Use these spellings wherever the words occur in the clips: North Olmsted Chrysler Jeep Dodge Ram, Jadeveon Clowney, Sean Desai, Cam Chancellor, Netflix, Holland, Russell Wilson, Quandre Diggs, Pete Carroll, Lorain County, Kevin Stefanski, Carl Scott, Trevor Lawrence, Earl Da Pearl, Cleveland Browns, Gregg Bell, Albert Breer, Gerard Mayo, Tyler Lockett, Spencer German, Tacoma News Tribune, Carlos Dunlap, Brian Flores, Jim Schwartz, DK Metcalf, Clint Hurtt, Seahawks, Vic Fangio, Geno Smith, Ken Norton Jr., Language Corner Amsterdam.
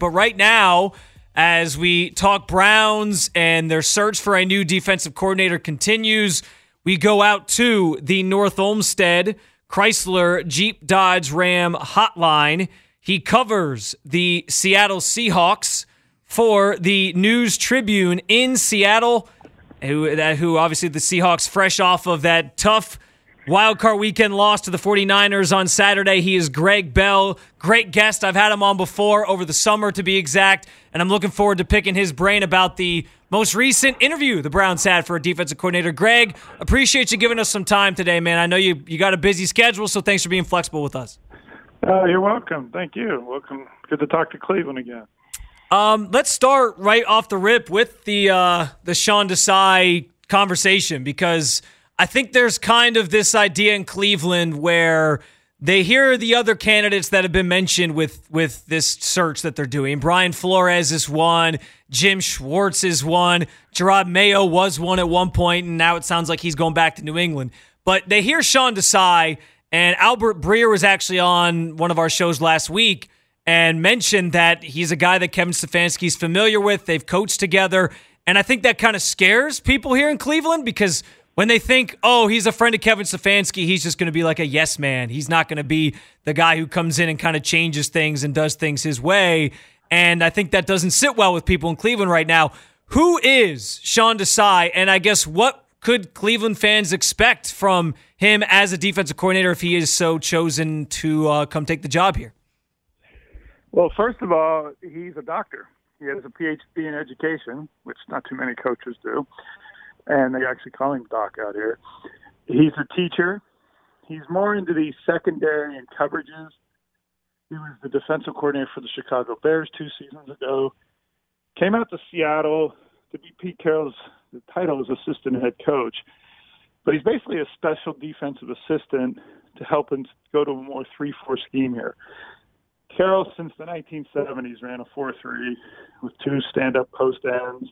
But right now, as we talk Browns and their search for a new defensive coordinator continues, we go out to the North Olmsted Chrysler Jeep Dodge Ram hotline. He covers the Seattle Seahawks for the News Tribune in Seattle, who obviously the Seahawks fresh off of that tough wildcard weekend loss to the 49ers on Saturday. He is Gregg Bell. Great guest. I've had him on before, over the summer to be exact, and I'm looking forward to picking his brain about the most recent interview the Browns had for a defensive coordinator. Greg, appreciate you giving us some time today, man. I know you got a busy schedule, so thanks for being flexible with us. You're welcome. Thank you. Welcome. Good to talk to Cleveland again. Let's start right off the rip with the Sean Desai conversation, because I think there's kind of this idea in Cleveland where they hear the other candidates that have been mentioned with this search that they're doing. Brian Flores is one. Jim Schwartz is one. Gerard Mayo was one at one point, and now it sounds like he's going back to New England. But they hear Sean Desai, and Albert Breer was actually on one of our shows last week and mentioned that he's a guy that Kevin Stefanski's familiar with. They've coached together. And I think that kind of scares people here in Cleveland, because when they think, oh, he's a friend of Kevin Stefanski, he's just going to be like a yes man. He's not going to be the guy who comes in and kind of changes things and does things his way. And I think that doesn't sit well with people in Cleveland right now. Who is Sean Desai? And I guess what could Cleveland fans expect from him as a defensive coordinator if he is so chosen to come take the job here? Well, first of all, he's a doctor. He has a Ph.D. in education, which not too many coaches do. And they actually call him Doc out here. He's a teacher. He's more into the secondary and coverages. He was the defensive coordinator for the Chicago Bears 2 seasons ago. Came out to Seattle to be Pete Carroll's title as assistant head coach. But he's basically a special defensive assistant to help him go to a more 3-4 scheme here. Carroll, since the 1970s, ran a 4-3 with 2 stand-up post ends.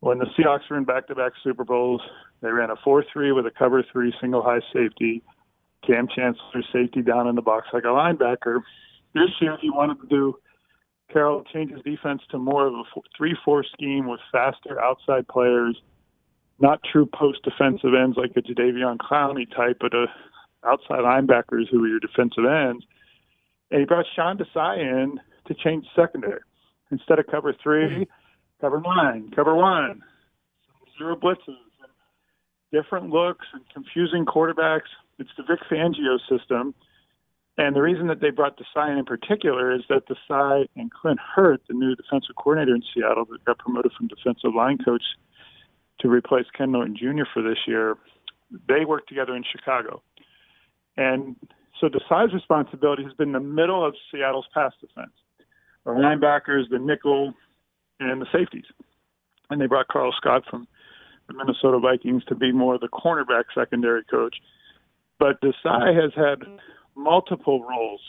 When the Seahawks were in back-to-back Super Bowls, they ran a 4-3 with a cover-3 single high safety. Cam Chancellor safety down in the box like a linebacker. This year he wanted to do – Carroll changes defense to more of a 3-4 scheme with faster outside players, not true post-defensive ends like a Jadeveon Clowney type, but outside linebackers who were your defensive ends. And he brought Sean Desai in to change secondary. Instead of cover-3 – cover 9, cover 1, zero blitzes, and different looks and confusing quarterbacks. It's the Vic Fangio system. And the reason that they brought Desai in particular is that Desai and Clint Hurtt, the new defensive coordinator in Seattle that got promoted from defensive line coach to replace Ken Norton Jr. for this year, they worked together in Chicago. And so Desai's responsibility has been the middle of Seattle's pass defense. The linebackers, the nickel, and the safeties. And they brought Carl Scott from the Minnesota Vikings to be more of the cornerback secondary coach. But Desai has had multiple roles,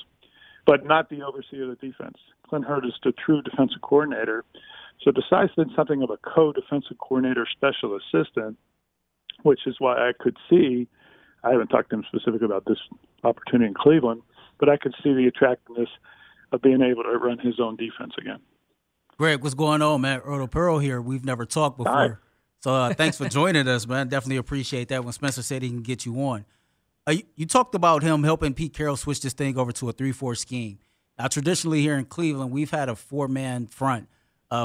but not the overseer of the defense. Clint Hurtt is the true defensive coordinator. So Desai's been something of a co-defensive coordinator special assistant, which is why I could see, I haven't talked to him specifically about this opportunity in Cleveland, but I could see the attractiveness of being able to run his own defense again. Greg, what's going on, man? Erdo Pearl here. We've never talked before. Hi. So thanks for joining us, man. Definitely appreciate that when Spencer said he can get you on. You talked about him helping Pete Carroll switch this thing over to a 3-4 scheme. Now, traditionally here in Cleveland, we've had a 4-man front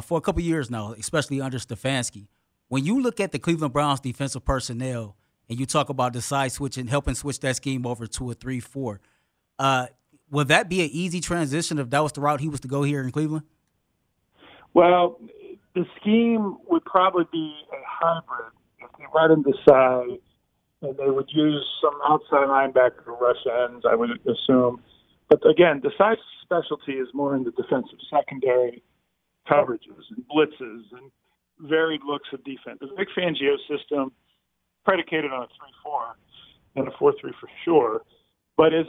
for a couple years now, especially under Stefanski. When you look at the Cleveland Browns defensive personnel and you talk about Desai switching, helping switch that scheme over to a 3-4, will that be an easy transition if that was the route he was to go here in Cleveland? Well, the scheme would probably be a hybrid if they brought in Desai, and they would use some outside linebacker to rush ends, I would assume. But again, Desai's specialty is more in the defensive secondary coverages and blitzes and varied looks of defense. The Vic Fangio system predicated on a 3-4 and a 4-3 for sure, but is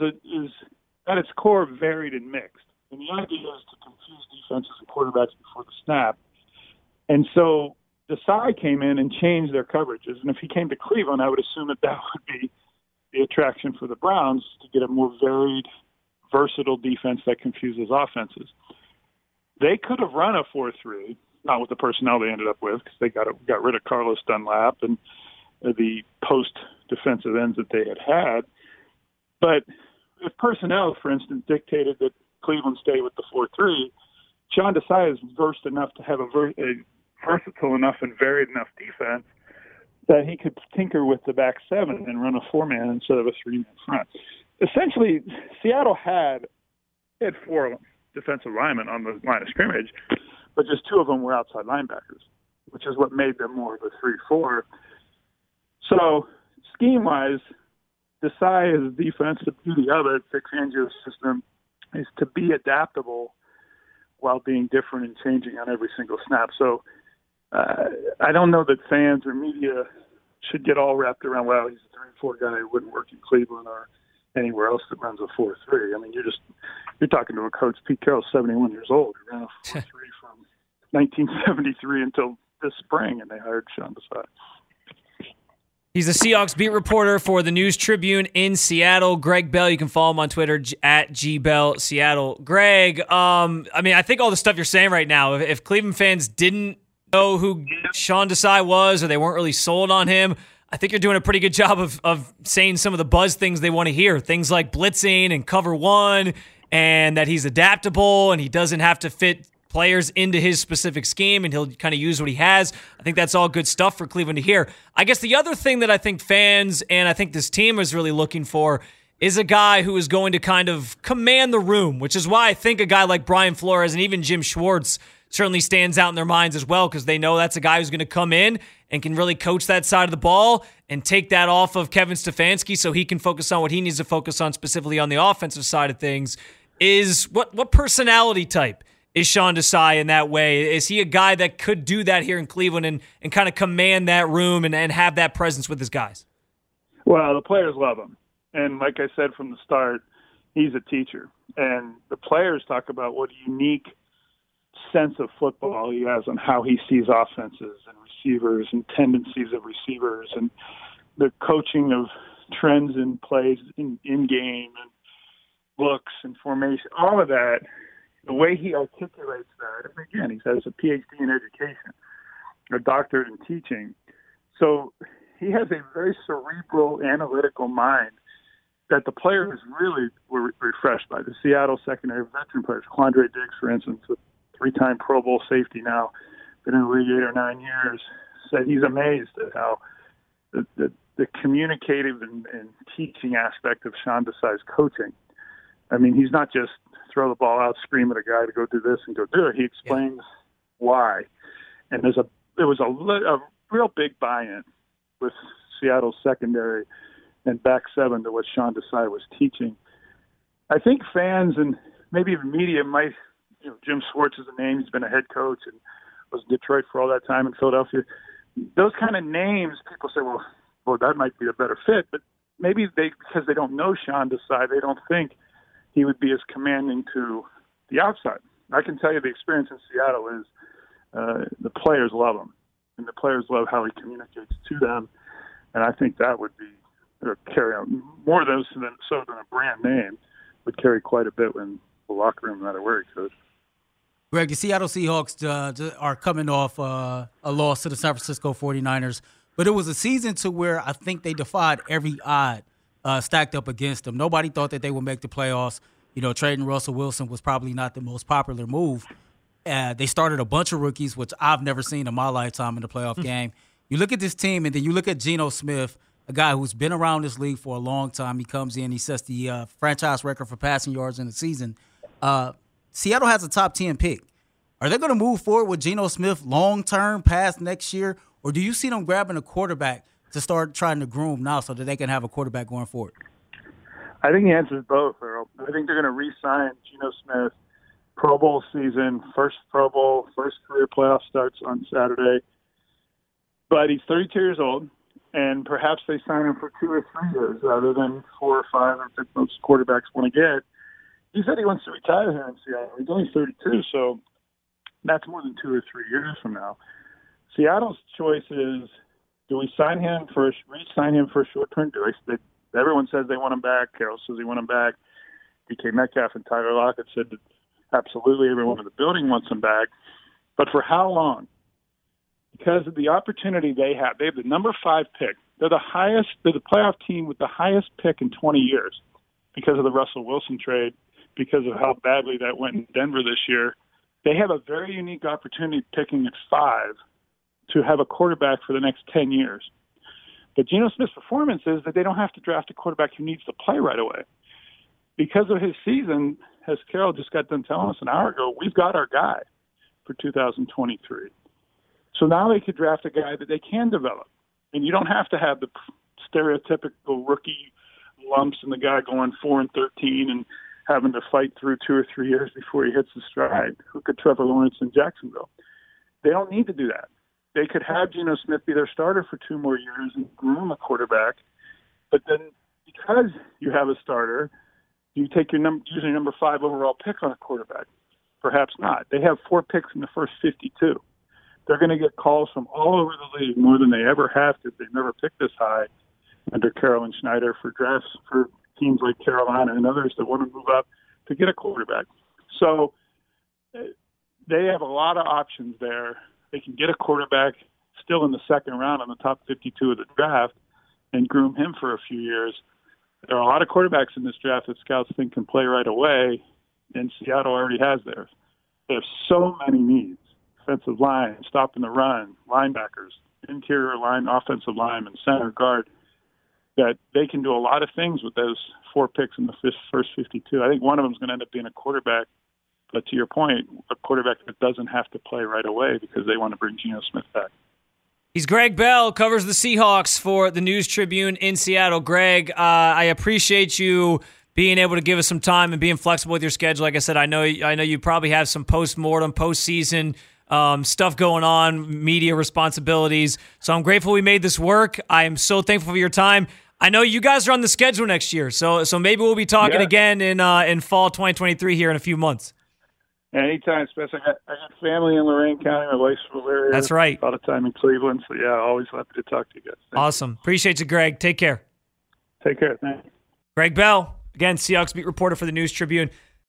at its core varied and mixed. And the idea is to confuse defenses and quarterbacks before the snap. And so Desai came in and changed their coverages. And if he came to Cleveland, I would assume that that would be the attraction for the Browns, to get a more varied, versatile defense that confuses offenses. They could have run a 4-3, not with the personnel they ended up with, because they got rid of Carlos Dunlap and the post-defensive ends that they had. But if personnel, for instance, dictated that Cleveland stay with the 4-3, Sean Desai is versed enough to have a versatile enough and varied enough defense that he could tinker with the back seven and run a four-man instead of a three-man front. Essentially, Seattle had four defensive linemen on the line of scrimmage, but just two of them were outside linebackers, which is what made them more of a 3-4. So scheme-wise, Desai is defense. The beauty of it, Vic Fangio's system, is to be adaptable while being different and changing on every single snap. So I don't know that fans or media should get all wrapped around, wow, he's a 3-4 guy who wouldn't work in Cleveland or anywhere else that runs a 4-3. I mean, you're talking to a coach, Pete Carroll, 71 years old, who ran a 4-3 from 1973 until this spring, and they hired Sean Desai. He's a Seahawks beat reporter for the News Tribune in Seattle. Gregg Bell, you can follow him on Twitter at @GBellSeattle. Gregg, I mean, I think all the stuff you're saying right now, if Cleveland fans didn't know who Sean Desai was or they weren't really sold on him, I think you're doing a pretty good job of saying some of the buzz things they want to hear, things like blitzing and cover one, and that he's adaptable and he doesn't have to fit players into his specific scheme and he'll kind of use what he has. I think that's all good stuff for Cleveland to hear. I guess the other thing that I think fans and I think this team is really looking for is a guy who is going to kind of command the room, which is why I think a guy like Brian Flores and even Jim Schwartz certainly stands out in their minds as well, because they know that's a guy who's going to come in and can really coach that side of the ball and take that off of Kevin Stefanski so he can focus on what he needs to focus on, specifically on the offensive side of things. Is what personality type is Sean Desai in that way? Is he a guy that could do that here in Cleveland and kind of command that room and have that presence with his guys? Well, the players love him. And like I said from the start, he's a teacher. And the players talk about what a unique sense of football he has on how he sees offenses and receivers and tendencies of receivers and the coaching of trends and plays in game and looks and formation, all of that. The way he articulates that, and again, he has a PhD in education, a doctorate in teaching. So he has a very cerebral, analytical mind that the players really were refreshed by. The Seattle secondary veteran players, Quandre Diggs, for instance, a three-time Pro Bowl safety now, been in the league 8 or 9 years, said he's amazed at how the communicative and teaching aspect of Sean Desai's coaching. I mean, he's not just throw the ball out, scream at a guy to go do this and go do it. He explains why. And there was a real big buy-in with Seattle's secondary and back seven to what Sean Desai was teaching. I think fans and maybe even media might, you know, Jim Schwartz is a name. He's been a head coach and was in Detroit for all that time in Philadelphia. Those kind of names, people say, well, that might be a better fit. But maybe because they don't know Sean Desai, they don't think he would be as commanding to the outside. I can tell you the experience in Seattle is the players love him, and the players love how he communicates to them, and I think that would carry on more than a brand name would carry quite a bit in the locker room, no matter where he goes. Gregg, the Seattle Seahawks are coming off a loss to the San Francisco 49ers, but it was a season to where I think they defied every odd stacked up against them. Nobody thought that they would make the playoffs. You know, trading Russell Wilson was probably not the most popular move. They started a bunch of rookies, which I've never seen in my lifetime in the playoff game. You look at this team, and then you look at Geno Smith, a guy who's been around this league for a long time. He comes in, he sets the franchise record for passing yards in the season. Seattle has a top 10 pick. Are they going to move forward with Geno Smith long-term past next year, or do you see them grabbing a quarterback to start trying to groom now so that they can have a quarterback going forward? I think the answer is both, Earl. I think they're going to re-sign Geno Smith, Pro Bowl season, first Pro Bowl, first career playoff starts on Saturday. But he's 32 years old, and perhaps they sign him for 2 or 3 years rather than 4 or 5 or 6 most quarterbacks want to get. He said he wants to retire here in Seattle. He's only 32, so that's more than 2 or 3 years from now. Seattle's choice is, do we sign him for a short-term deal? Everyone says they want him back. Carroll says he wants him back. DK Metcalf and Tyler Lockett said that absolutely everyone in the building wants him back. But for how long? Because of the opportunity they have the number 5 pick. They're the playoff team with the highest pick in 20 years because of the Russell Wilson trade, because of how badly that went in Denver this year. They have a very unique opportunity picking at 5 to have a quarterback for the next 10 years. But Geno Smith's performance is that they don't have to draft a quarterback who needs to play right away. Because of his season, as Carroll just got done telling us an hour ago, we've got our guy for 2023. So now they could draft a guy that they can develop. And you don't have to have the stereotypical rookie lumps and the guy going 4-13 and having to fight through 2 or 3 years before he hits his stride. Look at Trevor Lawrence in Jacksonville. They don't need to do that. They could have Geno Smith be their starter for 2 more years and groom a quarterback. But then because you have a starter, you take your usually number 5 overall pick on a quarterback. Perhaps not. They have 4 picks in the first 52. They're going to get calls from all over the league more than they ever have because they've never picked this high under Carroll and Schneider for drafts for teams like Carolina and others that want to move up to get a quarterback. So they have a lot of options there. They can get a quarterback still in the second round on the top 52 of the draft and groom him for a few years. There are a lot of quarterbacks in this draft that scouts think can play right away, and Seattle already has theirs. They have so many needs. Offensive line, stopping the run, linebackers, interior line, offensive linemen, center guard, that they can do a lot of things with those 4 picks in the first 52. I think one of them is going to end up being a quarterback, but to your point, a quarterback that doesn't have to play right away because they want to bring Geno Smith back. He's Gregg Bell, covers the Seahawks for the News Tribune in Seattle. Gregg, I appreciate you being able to give us some time and being flexible with your schedule. Like I said, I know you probably have some post-mortem, postseason stuff going on, media responsibilities. So I'm grateful we made this work. I am so thankful for your time. I know you guys are on the schedule next year, so maybe we'll be talking again in fall 2023 here in a few months. Anytime, especially I got family in Lorain County. My wife's from Valeria. That's right. A lot of time in Cleveland. So, always happy to talk to you guys. Awesome. Appreciate you, Gregg. Take care. Thanks. Gregg Bell, again, Seahawks beat reporter for the News Tribune.